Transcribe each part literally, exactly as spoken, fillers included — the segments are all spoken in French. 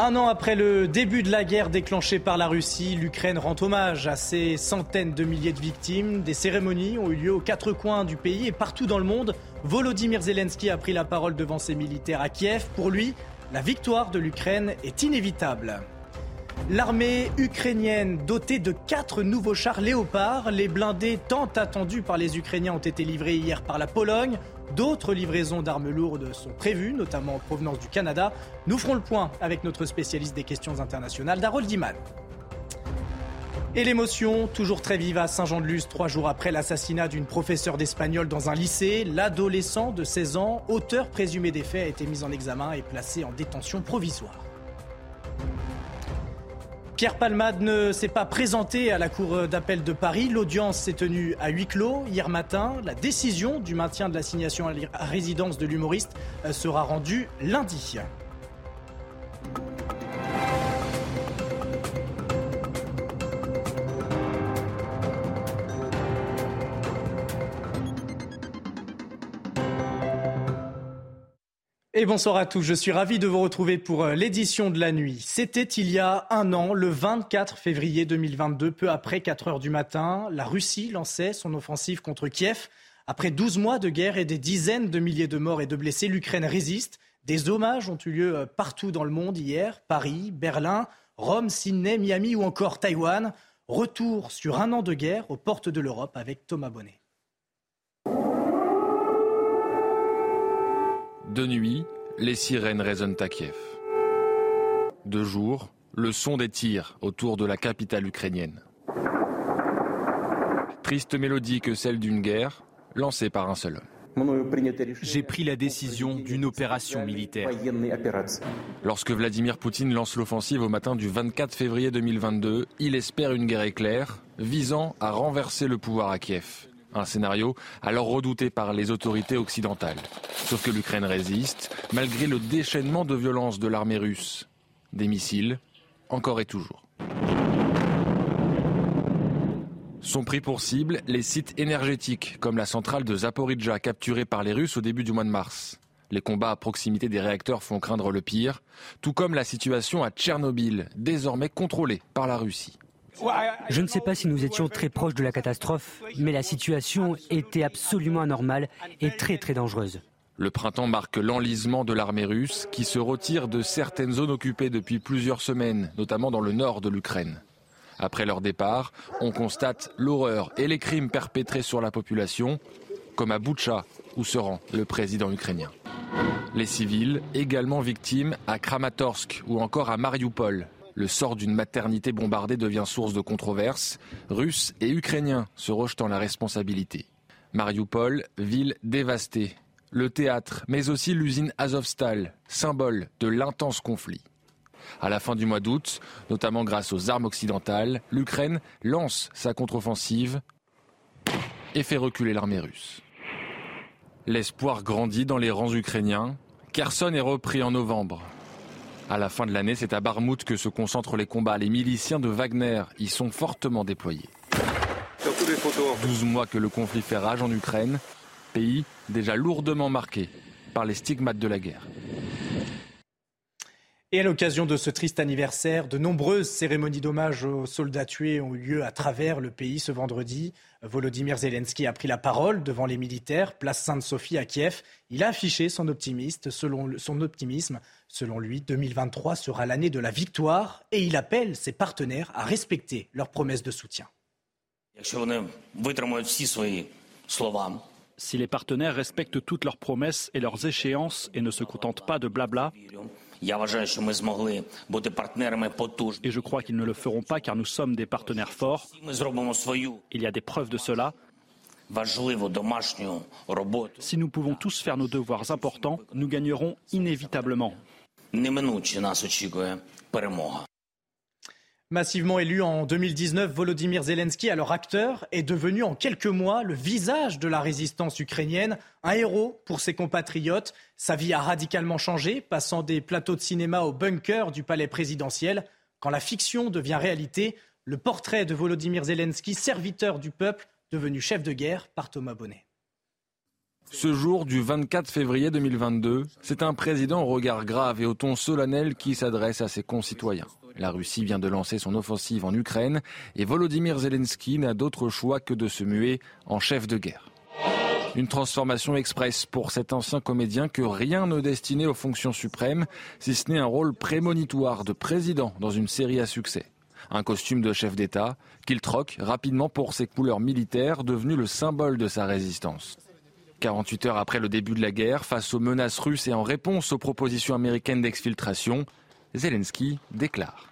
Un an après le début de la guerre déclenchée par la Russie, l'Ukraine rend hommage à ses centaines de milliers de victimes. Des cérémonies ont eu lieu aux quatre coins du pays et partout dans le monde. Volodymyr Zelensky a pris la parole devant ses militaires à Kiev. Pour lui, la victoire de l'Ukraine est inévitable. L'armée ukrainienne dotée de quatre nouveaux chars Léopard. Les blindés tant attendus par les Ukrainiens ont été livrés hier par la Pologne. D'autres livraisons d'armes lourdes sont prévues, notamment en provenance du Canada. Nous ferons le point avec notre spécialiste des questions internationales, Harold Diman. Et l'émotion, toujours très vive à Saint-Jean-de-Luz, trois jours après l'assassinat d'une professeure d'espagnol dans un lycée. L'adolescent de seize ans, auteur présumé des faits, a été mis en examen et placé en détention provisoire. Pierre Palmade ne s'est pas présenté à la cour d'appel de Paris. L'audience s'est tenue à huis clos hier matin. La décision du maintien de l'assignation à résidence de l'humoriste sera rendue lundi. Et bonsoir à tous, je suis ravi de vous retrouver pour l'édition de la nuit. C'était il y a un an, le vingt-quatre février deux mille vingt-deux, peu après quatre heures du matin, la Russie lançait son offensive contre Kiev. Après douze mois de guerre et des dizaines de milliers de morts et de blessés, l'Ukraine résiste. Des hommages ont eu lieu partout dans le monde hier, Paris, Berlin, Rome, Sydney, Miami ou encore Taïwan. Retour sur un an de guerre aux portes de l'Europe avec Thomas Bonnet. De nuit, les sirènes résonnent à Kiev. De jour, le son des tirs autour de la capitale ukrainienne. Triste mélodie que celle d'une guerre lancée par un seul homme. J'ai pris la décision d'une opération militaire. Lorsque Vladimir Poutine lance l'offensive au matin du vingt-quatre février deux mille vingt-deux, il espère une guerre éclair visant à renverser le pouvoir à Kiev. Un scénario alors redouté par les autorités occidentales. Sauf que l'Ukraine résiste, malgré le déchaînement de violence de l'armée russe. Des missiles, encore et toujours. Sont pris pour cible les sites énergétiques, comme la centrale de Zaporijia, capturée par les Russes au début du mois de mars. Les combats à proximité des réacteurs font craindre le pire, tout comme la situation à Tchernobyl, désormais contrôlée par la Russie. Je ne sais pas si nous étions très proches de la catastrophe, mais la situation était absolument anormale et très très dangereuse. Le printemps marque l'enlisement de l'armée russe qui se retire de certaines zones occupées depuis plusieurs semaines, notamment dans le nord de l'Ukraine. Après leur départ, on constate l'horreur et les crimes perpétrés sur la population, comme à Boutcha, où se rend le président ukrainien. Les civils, également victimes à Kramatorsk ou encore à Marioupol. Le sort d'une maternité bombardée devient source de controverses. Russes et Ukrainiens se rejetant la responsabilité. Marioupol, ville dévastée. Le théâtre, mais aussi l'usine Azovstal, symbole de l'intense conflit. À la fin du mois d'août, notamment grâce aux armes occidentales, l'Ukraine lance sa contre-offensive et fait reculer l'armée russe. L'espoir grandit dans les rangs ukrainiens. Kherson est repris en novembre. À la fin de l'année, c'est à Bakhmout que se concentrent les combats. Les miliciens de Wagner y sont fortement déployés. douze mois que le conflit fait rage en Ukraine, pays déjà lourdement marqué par les stigmates de la guerre. Et à l'occasion de ce triste anniversaire, de nombreuses cérémonies d'hommage aux soldats tués ont eu lieu à travers le pays ce vendredi. Volodymyr Zelensky a pris la parole devant les militaires, place Sainte-Sophie à Kiev. Il a affiché son, optimiste, selon, son optimisme. Selon lui, deux mille vingt-trois sera l'année de la victoire et il appelle ses partenaires à respecter leurs promesses de soutien. Si les partenaires respectent toutes leurs promesses et leurs échéances et ne se contentent pas de blabla, et je crois qu'ils ne le feront pas car nous sommes des partenaires forts. Il y a des preuves de cela. Si nous pouvons tous faire nos devoirs importants, nous gagnerons inévitablement. Massivement élu en deux mille dix-neuf, Volodymyr Zelensky, alors acteur, est devenu en quelques mois le visage de la résistance ukrainienne, un héros pour ses compatriotes. Sa vie a radicalement changé, passant des plateaux de cinéma au bunker du palais présidentiel. Quand la fiction devient réalité, le portrait de Volodymyr Zelensky, serviteur du peuple, devenu chef de guerre, par Thomas Bonnet. Ce jour du vingt-quatre février deux mille vingt-deux, c'est un président au regard grave et au ton solennel qui s'adresse à ses concitoyens. La Russie vient de lancer son offensive en Ukraine et Volodymyr Zelensky n'a d'autre choix que de se muer en chef de guerre. Une transformation express pour cet ancien comédien que rien ne destinait aux fonctions suprêmes, si ce n'est un rôle prémonitoire de président dans une série à succès. Un costume de chef d'État qu'il troque rapidement pour ses couleurs militaires, devenu le symbole de sa résistance. quarante-huit heures après le début de la guerre, face aux menaces russes et en réponse aux propositions américaines d'exfiltration, Zelensky déclare.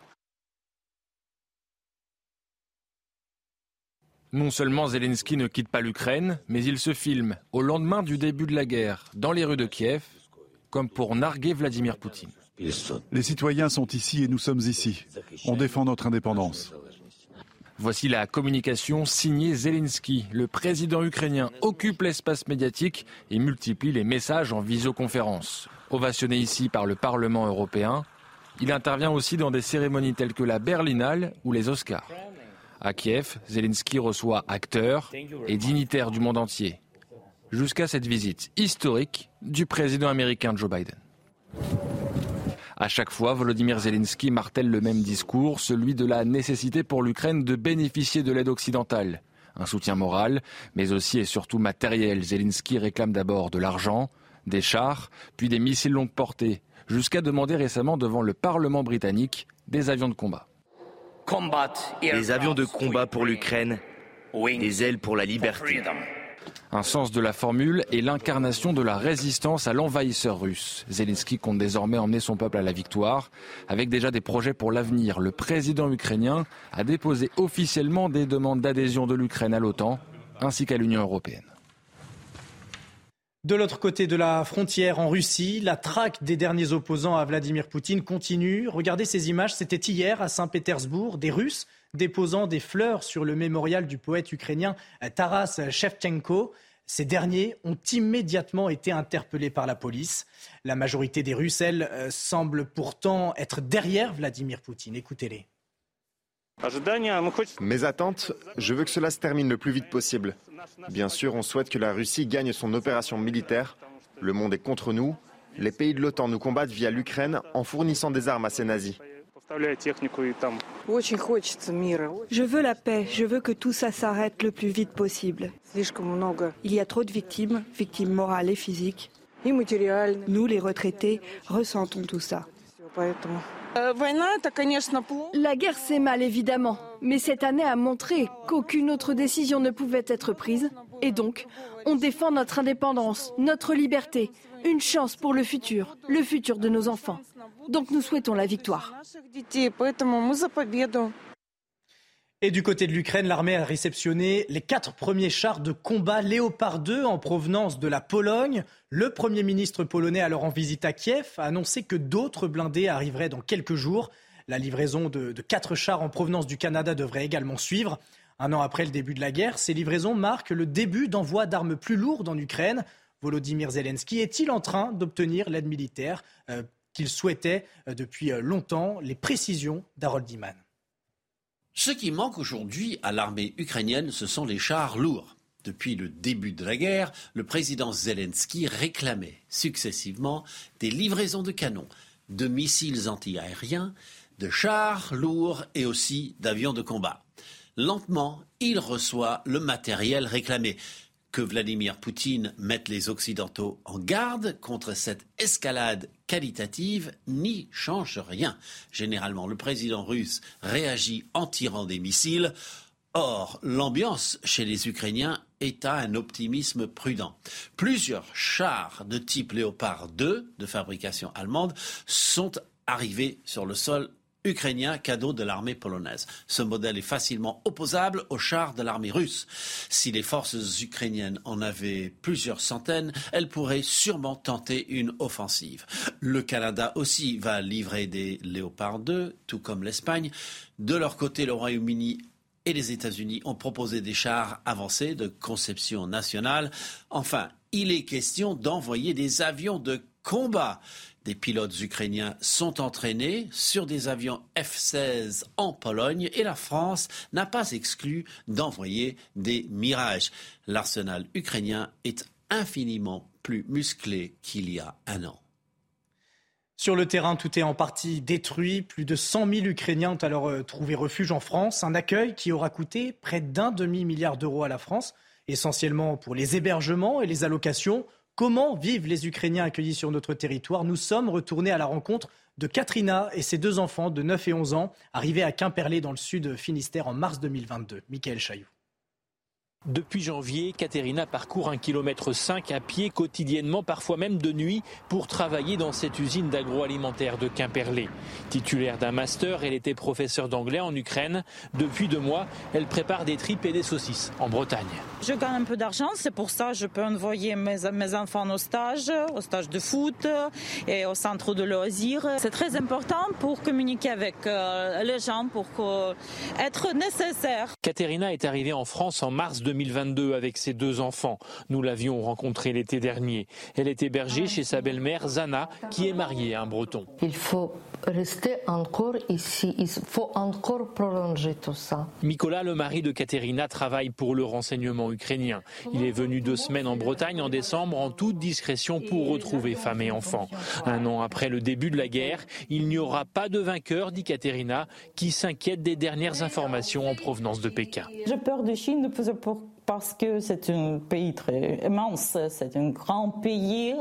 Non seulement Zelensky ne quitte pas l'Ukraine, mais il se filme au lendemain du début de la guerre, dans les rues de Kiev, comme pour narguer Vladimir Poutine. Les citoyens sont ici et nous sommes ici. On défend notre indépendance. Voici la communication signée Zelensky. Le président ukrainien occupe l'espace médiatique et multiplie les messages en visioconférence. Ovationné ici par le Parlement européen, il intervient aussi dans des cérémonies telles que la Berlinale ou les Oscars. À Kiev, Zelensky reçoit acteurs et dignitaires du monde entier. Jusqu'à cette visite historique du président américain Joe Biden. À chaque fois, Volodymyr Zelensky martèle le même discours, celui de la nécessité pour l'Ukraine de bénéficier de l'aide occidentale. Un soutien moral, mais aussi et surtout matériel. Zelensky réclame d'abord de l'argent, des chars, puis des missiles longue portée, jusqu'à demander récemment devant le Parlement britannique des avions de combat. Des avions de combat pour l'Ukraine, des ailes pour la liberté. Un sens de la formule et l'incarnation de la résistance à l'envahisseur russe. Zelensky compte désormais emmener son peuple à la victoire. Avec déjà des projets pour l'avenir, le président ukrainien a déposé officiellement des demandes d'adhésion de l'Ukraine à l'OTAN ainsi qu'à l'Union européenne. De l'autre côté de la frontière, en Russie, la traque des derniers opposants à Vladimir Poutine continue. Regardez ces images, c'était hier à Saint-Pétersbourg, des Russes déposant des fleurs sur le mémorial du poète ukrainien Taras Shevchenko. Ces derniers ont immédiatement été interpellés par la police. La majorité des Russes, elle, semble pourtant être derrière Vladimir Poutine. Écoutez-les. Mes attentes, je veux que cela se termine le plus vite possible. Bien sûr, on souhaite que la Russie gagne son opération militaire. Le monde est contre nous. Les pays de l'OTAN nous combattent via l'Ukraine en fournissant des armes à ces nazis. Je veux la paix. Je veux que tout ça s'arrête le plus vite possible. Il y a trop de victimes, victimes morales et physiques. Nous, les retraités, ressentons tout ça. La guerre, c'est mal, évidemment. Mais cette année a montré qu'aucune autre décision ne pouvait être prise. Et donc, on défend notre indépendance, notre liberté, une chance pour le futur, le futur de nos enfants. Donc nous souhaitons la victoire. Et du côté de l'Ukraine, l'armée a réceptionné les quatre premiers chars de combat Léopard deux en provenance de la Pologne. Le Premier ministre polonais, alors en visite à Kiev, a annoncé que d'autres blindés arriveraient dans quelques jours. La livraison de, de quatre chars en provenance du Canada devrait également suivre. Un an après le début de la guerre, ces livraisons marquent le début d'envoi d'armes plus lourdes en Ukraine. Volodymyr Zelensky est-il en train d'obtenir l'aide militaire euh, qu'il souhaitait euh, depuis longtemps? Les précisions d'Harold Diman. Ce qui manque aujourd'hui à l'armée ukrainienne, ce sont les chars lourds. Depuis le début de la guerre, le président Zelensky réclamait successivement des livraisons de canons, de missiles anti-aériens, de chars lourds et aussi d'avions de combat. Lentement, il reçoit le matériel réclamé. Que Vladimir Poutine mette les Occidentaux en garde contre cette escalade qualitative n'y change rien. Généralement, le président russe réagit en tirant des missiles. Or, l'ambiance chez les Ukrainiens est à un optimisme prudent. Plusieurs chars de type Léopard deux, de fabrication allemande, sont arrivés sur le sol ukrainien, cadeau de l'armée polonaise. Ce modèle est facilement opposable aux chars de l'armée russe. Si les forces ukrainiennes en avaient plusieurs centaines, elles pourraient sûrement tenter une offensive. Le Canada aussi va livrer des Léopard deux, tout comme l'Espagne. De leur côté, le Royaume-Uni et les États-Unis ont proposé des chars avancés de conception nationale. Enfin, il est question d'envoyer des avions de combat. Des pilotes ukrainiens sont entraînés sur des avions F seize en Pologne et la France n'a pas exclu d'envoyer des Mirages. L'arsenal ukrainien est infiniment plus musclé qu'il y a un an. Sur le terrain, tout est en partie détruit. Plus de cent mille Ukrainiens ont alors trouvé refuge en France. Un accueil qui aura coûté près d'un demi-milliard d'euros à la France, essentiellement pour les hébergements et les allocations. Comment vivent les Ukrainiens accueillis sur notre territoire ? Nous sommes retournés à la rencontre de Katerina et ses deux enfants de neuf et onze ans, arrivés à Quimperlé dans le sud Finistère en mars deux mille vingt-deux. Michael Chailloux. Depuis janvier, Katerina parcourt un virgule cinq kilomètre à pied quotidiennement, parfois même de nuit, pour travailler dans cette usine d'agroalimentaire de Quimperlé. Titulaire d'un master, elle était professeure d'anglais en Ukraine. Depuis deux mois, elle prépare des tripes et des saucisses en Bretagne. Je gagne un peu d'argent, c'est pour ça que je peux envoyer mes, mes enfants au stage, au stage de foot et au centre de loisirs. C'est très important pour communiquer avec les gens, pour être nécessaire. Katerina est arrivée en France en mars deux mille vingt-deux avec ses deux enfants. Nous l'avions rencontrée l'été dernier. Elle est hébergée chez sa belle-mère Zana, qui est mariée à un Breton. Il faut rester encore ici, il faut encore prolonger tout ça. Mikola, le mari de Katerina, travaille pour le renseignement ukrainien. Il est venu deux semaines en Bretagne en décembre en toute discrétion pour retrouver femme et enfants. Un an après le début de la guerre, il n'y aura pas de vainqueur, dit Katerina, qui s'inquiète des dernières informations en provenance de Pékin. J'ai peur de Chine, parce que c'est un pays très immense, c'est un grand pays,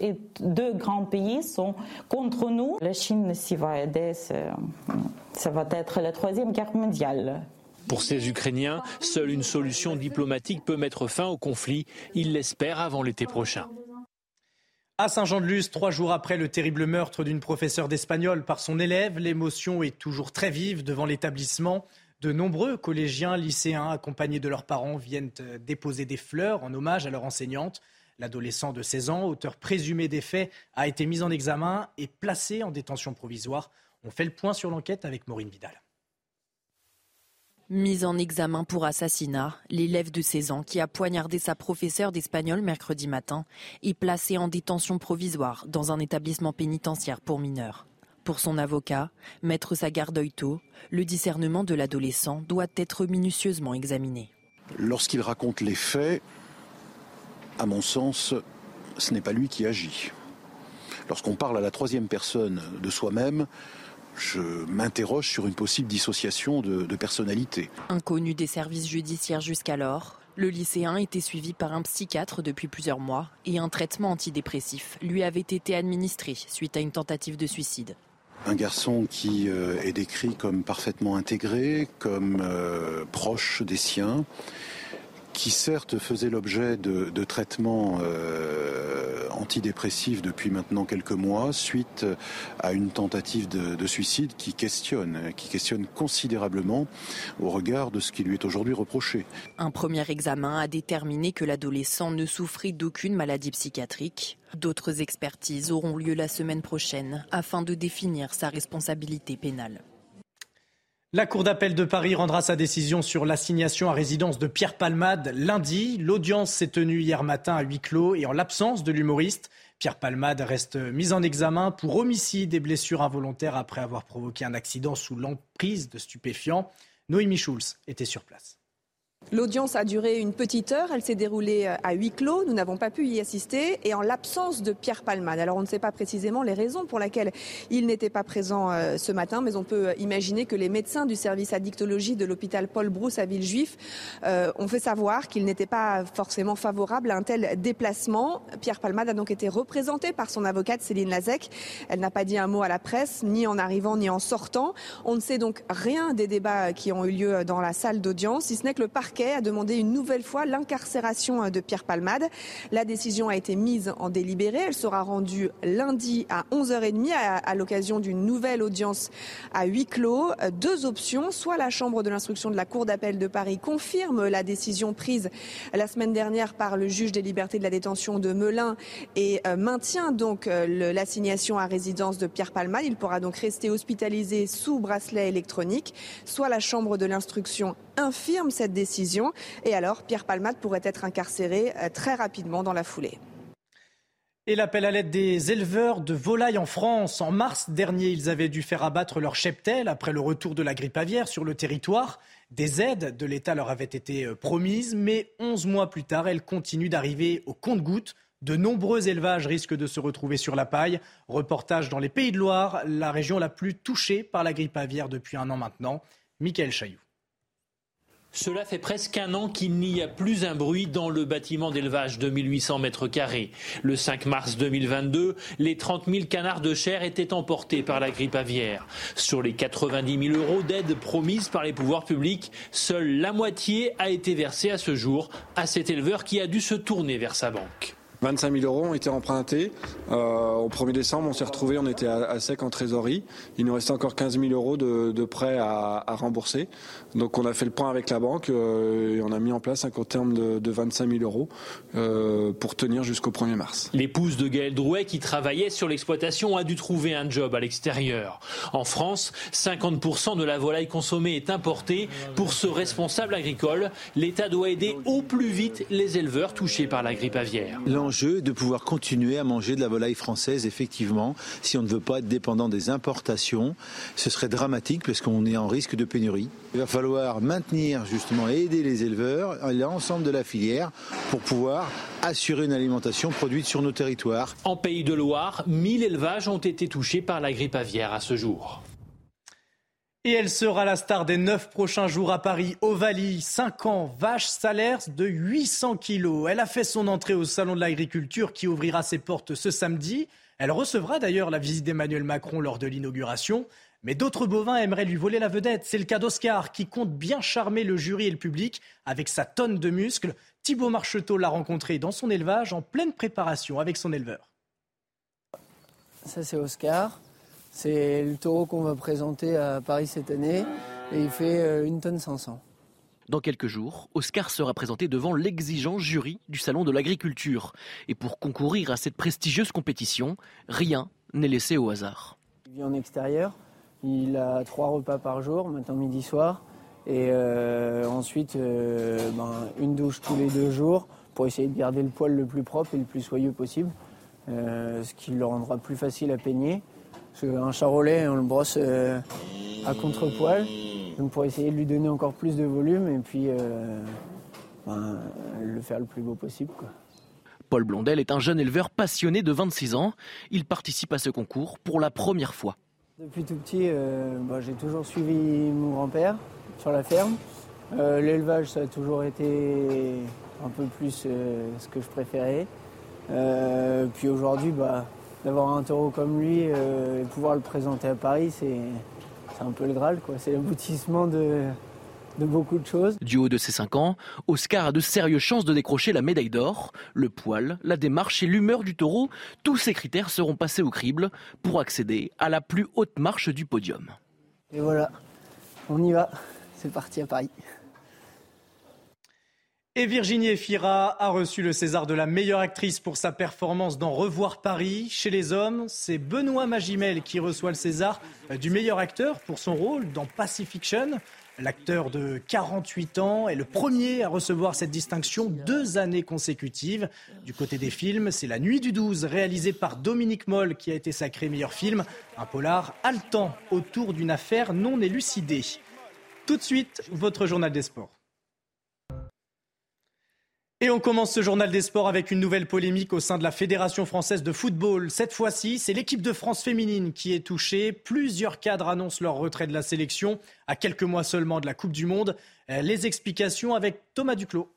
et deux grands pays sont contre nous. La Chine, s'y va aider, ça va être la troisième guerre mondiale. Pour ces Ukrainiens, seule une solution diplomatique peut mettre fin au conflit. Ils l'espèrent avant l'été prochain. À Saint-Jean-de-Luz, trois jours après le terrible meurtre d'une professeure d'espagnol par son élève, l'émotion est toujours très vive devant l'établissement. De nombreux collégiens, lycéens, accompagnés de leurs parents, viennent déposer des fleurs en hommage à leur enseignante. L'adolescent de seize ans, auteur présumé des faits, a été mis en examen et placé en détention provisoire. On fait le point sur l'enquête avec Maureen Vidal. Mise en examen pour assassinat, l'élève de seize ans qui a poignardé sa professeure d'espagnol mercredi matin est placé en détention provisoire dans un établissement pénitentiaire pour mineurs. Pour son avocat, maître Sagardeuito, le discernement de l'adolescent doit être minutieusement examiné. Lorsqu'il raconte les faits, à mon sens, ce n'est pas lui qui agit. Lorsqu'on parle à la troisième personne de soi-même, je m'interroge sur une possible dissociation de, de personnalité. Inconnu des services judiciaires jusqu'alors, le lycéen était suivi par un psychiatre depuis plusieurs mois et un traitement antidépressif lui avait été administré suite à une tentative de suicide. Un garçon qui est décrit comme parfaitement intégré, comme euh, proche des siens, qui certes faisait l'objet de, de traitements euh, antidépressifs depuis maintenant quelques mois, suite à une tentative de, de suicide qui questionne, qui questionne considérablement au regard de ce qui lui est aujourd'hui reproché. Un premier examen a déterminé que l'adolescent ne souffrait d'aucune maladie psychiatrique. D'autres expertises auront lieu la semaine prochaine afin de définir sa responsabilité pénale. La Cour d'appel de Paris rendra sa décision sur l'assignation à résidence de Pierre Palmade lundi. L'audience s'est tenue hier matin à huis clos et en l'absence de l'humoriste, Pierre Palmade reste mis en examen pour homicide et blessures involontaires après avoir provoqué un accident sous l'emprise de stupéfiants. Noémie Schulz était sur place. L'audience a duré une petite heure, elle s'est déroulée à huis clos, nous n'avons pas pu y assister et en l'absence de Pierre Palmade. Alors on ne sait pas précisément les raisons pour lesquelles il n'était pas présent ce matin, mais on peut imaginer que les médecins du service addictologie de l'hôpital Paul Brousse à Villejuif euh, ont fait savoir qu'ils n'étaient pas forcément favorables à un tel déplacement. Pierre Palmade a donc été représenté par son avocate Céline Lazek. Elle n'a pas dit un mot à la presse, ni en arrivant ni en sortant. On ne sait donc rien des débats qui ont eu lieu dans la salle d'audience, si ce n'est que le parquet a demandé une nouvelle fois l'incarcération de Pierre Palmade. La décision a été mise en délibéré. Elle sera rendue lundi à onze heures trente à l'occasion d'une nouvelle audience à huis clos. Deux options, soit la chambre de l'instruction de la Cour d'appel de Paris confirme la décision prise la semaine dernière par le juge des libertés de la détention de Melun et maintient donc l'assignation à résidence de Pierre Palmade. Il pourra donc rester hospitalisé sous bracelet électronique. Soit la chambre de l'instruction infirme cette décision. Et alors, Pierre Palmade pourrait être incarcéré très rapidement dans la foulée. Et l'appel à l'aide des éleveurs de volailles en France. En mars dernier, ils avaient dû faire abattre leur cheptel après le retour de la grippe aviaire sur le territoire. Des aides de l'État leur avaient été promises, mais onze mois plus tard, elles continuent d'arriver au compte-gouttes. De nombreux élevages risquent de se retrouver sur la paille. Reportage dans les Pays de la Loire, la région la plus touchée par la grippe aviaire depuis un an maintenant. Michael Chailloux. Cela fait presque un an qu'il n'y a plus un bruit dans le bâtiment d'élevage de mille huit cents mètres carrés. Le cinq mars deux mille vingt-deux, les trente mille canards de chair étaient emportés par la grippe aviaire. Sur les quatre-vingt-dix mille euros d'aide promise par les pouvoirs publics, seule la moitié a été versée à ce jour à cet éleveur qui a dû se tourner vers sa banque. vingt-cinq mille euros ont été empruntés. Euh, au premier décembre, on s'est retrouvés, on était à, à sec en trésorerie. Il nous restait encore quinze mille euros de, de prêts à, à rembourser. Donc on a fait le point avec la banque euh, et on a mis en place un compte terme de, de vingt-cinq mille euros euh, pour tenir jusqu'au premier mars. L'épouse de Gaëlle Drouet, qui travaillait sur l'exploitation, a dû trouver un job à l'extérieur. En France, cinquante pour cent de la volaille consommée est importée. Pour ce responsable agricole, l'État doit aider au plus vite les éleveurs touchés par la grippe aviaire. L'enjeu est de pouvoir continuer à manger de la volaille française, effectivement. Si on ne veut pas être dépendant des importations, ce serait dramatique parce qu'on est en risque de pénurie. Il va falloir maintenir, justement, aider les éleveurs, l'ensemble de la filière, pour pouvoir assurer une alimentation produite sur nos territoires. En Pays de Loire, mille élevages ont été touchés par la grippe aviaire à ce jour. Et elle sera la star des neuf prochains jours à Paris. Ovalie, cinq ans, vache salaire de huit cents kilos. Elle a fait son entrée au Salon de l'Agriculture qui ouvrira ses portes ce samedi. Elle recevra d'ailleurs la visite d'Emmanuel Macron lors de l'inauguration. Mais d'autres bovins aimeraient lui voler la vedette. C'est le cas d'Oscar qui compte bien charmer le jury et le public avec sa tonne de muscles. Thibaut Marcheteau l'a rencontré dans son élevage en pleine préparation avec son éleveur. Ça c'est Oscar. C'est le taureau qu'on va présenter à Paris cette année et il fait une tonne cinq cents. Dans quelques jours, Oscar sera présenté devant l'exigeant jury du Salon de l'Agriculture. Et pour concourir à cette prestigieuse compétition, rien n'est laissé au hasard. Il vit en extérieur, il a trois repas par jour, matin, midi, soir. Et euh, ensuite, euh, ben, une douche tous les deux jours pour essayer de garder le poil le plus propre et le plus soyeux possible. Euh, ce qui le rendra plus facile à peigner. Un charolais, on le brosse euh, à contre-poil, donc pour essayer de lui donner encore plus de volume et puis euh, ben, le faire le plus beau possible, quoi. Paul Blondel est un jeune éleveur passionné de vingt-six ans. Il participe à ce concours pour la première fois. Depuis tout petit, euh, bah, j'ai toujours suivi mon grand-père sur la ferme. Euh, l'élevage, ça a toujours été un peu plus euh, ce que je préférais. Euh, puis aujourd'hui, bah, d'avoir un taureau comme lui euh, et pouvoir le présenter à Paris, c'est, c'est un peu le Graal, quoi. C'est l'aboutissement de, de beaucoup de choses. Du haut de ses cinq ans, Oscar a de sérieuses chances de décrocher la médaille d'or. Le poil, la démarche et l'humeur du taureau, tous ces critères seront passés au crible pour accéder à la plus haute marche du podium. Et voilà, on y va, c'est parti à Paris. Et Virginie Efira a reçu le César de la meilleure actrice pour sa performance dans Revoir Paris. Chez les hommes, c'est Benoît Magimel qui reçoit le César du meilleur acteur pour son rôle dans Pacifiction. L'acteur de quarante-huit ans est le premier à recevoir cette distinction deux années consécutives. Du côté des films, c'est La Nuit du douze, réalisé par Dominique Moll, qui a été sacré meilleur film. Un polar haletant autour d'une affaire non élucidée. Tout de suite, votre journal des sports. Et on commence ce journal des sports avec une nouvelle polémique au sein de la Fédération française de football. Cette fois-ci, c'est l'équipe de France féminine qui est touchée. Plusieurs cadres annoncent leur retrait de la sélection à quelques mois seulement de la Coupe du Monde. Les explications avec Thomas Duclos.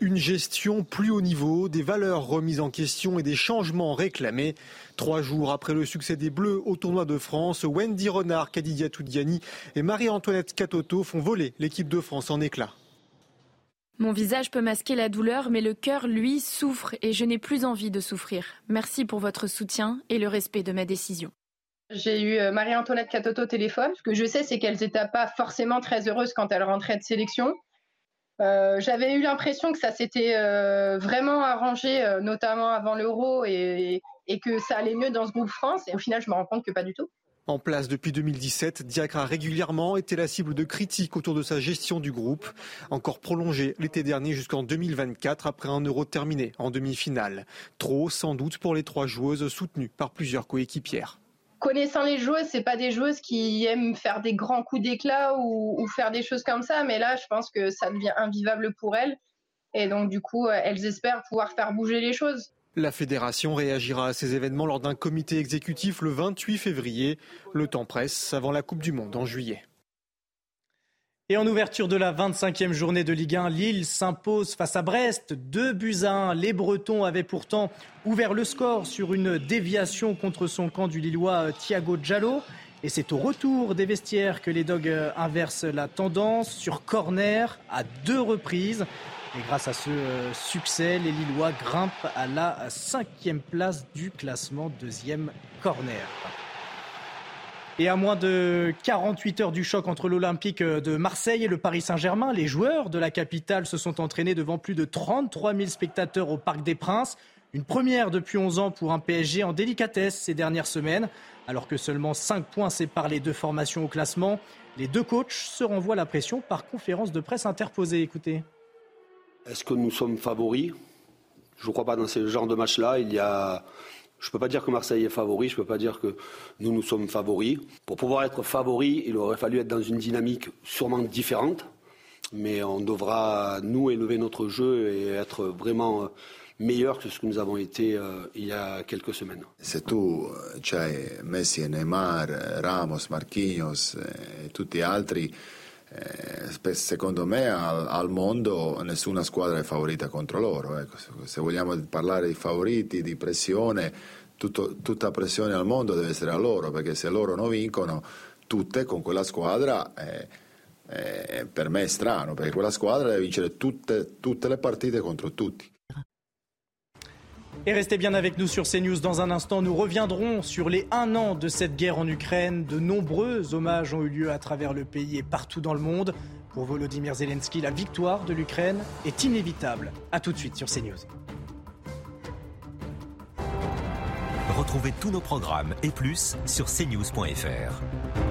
Une gestion plus haut niveau, des valeurs remises en question et des changements réclamés. Trois jours après le succès des Bleus au tournoi de France, Wendy Renard, Khadija Toudiani et Marie-Antoinette Katoto font voler l'équipe de France en éclats. Mon visage peut masquer la douleur, mais le cœur, lui, souffre et je n'ai plus envie de souffrir. Merci pour votre soutien et le respect de ma décision. J'ai eu Marie-Antoinette Katoto au téléphone. Ce que je sais, c'est qu'elle n'était pas forcément très heureuse quand elle rentrait de sélection. Euh, j'avais eu l'impression que ça s'était euh, vraiment arrangé, euh, notamment avant l'Euro, et, et que ça allait mieux dans ce groupe France. Et au final, je me rends compte que pas du tout. En place depuis deux mille dix-sept, Diacre a régulièrement été la cible de critiques autour de sa gestion du groupe, encore prolongée l'été dernier jusqu'en deux mille vingt-quatre après un euro terminé en demi-finale. Trop sans doute pour les trois joueuses soutenues par plusieurs coéquipières. Connaissant les joueuses, c'est pas des joueuses qui aiment faire des grands coups d'éclat ou, ou faire des choses comme ça, mais là je pense que ça devient invivable pour elles et donc du coup elles espèrent pouvoir faire bouger les choses. La fédération réagira à ces événements lors d'un comité exécutif le vingt-huit février. Le temps presse avant la Coupe du Monde en juillet. Et en ouverture de la vingt-cinquième journée de Ligue un, Lille s'impose face à Brest, deux buts à un. Les Bretons avaient pourtant ouvert le score sur une déviation contre son camp du Lillois Thiago Diallo. Et c'est au retour des vestiaires que les Dogs inversent la tendance sur corner à deux reprises. Et grâce à ce succès, les Lillois grimpent à la cinquième place du classement, deuxième corner. Et à moins de quarante-huit heures du choc entre l'Olympique de Marseille et le Paris Saint-Germain, les joueurs de la capitale se sont entraînés devant plus de trente-trois mille spectateurs au Parc des Princes. Une première depuis onze ans pour un P S G en délicatesse ces dernières semaines. Alors que seulement cinq points séparent les deux formations au classement, les deux coachs se renvoient la pression par conférence de presse interposée. Écoutez. Est-ce que nous sommes favoris ? Je ne crois pas. Dans ce genre de match-là, il y a... Je ne peux pas dire que Marseille est favori, je ne peux pas dire que nous, nous sommes favoris. Pour pouvoir être favori, il aurait fallu être dans une dynamique sûrement différente. Mais on devra, nous, élever notre jeu et être vraiment meilleur que ce que nous avons été euh, il y a quelques semaines. C'est tout. C'è Messi, Neymar, Ramos, Marquinhos et tutti altri. Secondo me al mondo nessuna squadra è favorita contro loro, ecco. Se vogliamo parlare di favoriti, di pressione, tutto, tutta pressione al mondo deve essere a loro, perché se loro non vincono tutte con quella squadra è, è, per me è strano, perché quella squadra deve vincere tutte, tutte le partite contro tutti. Et restez bien avec nous sur CNews. Dans un instant, nous reviendrons sur les un an de cette guerre en Ukraine. De nombreux hommages ont eu lieu à travers le pays et partout dans le monde. Pour Volodymyr Zelensky, la victoire de l'Ukraine est inévitable. A tout de suite sur CNews. Retrouvez tous nos programmes et plus sur c news point f r.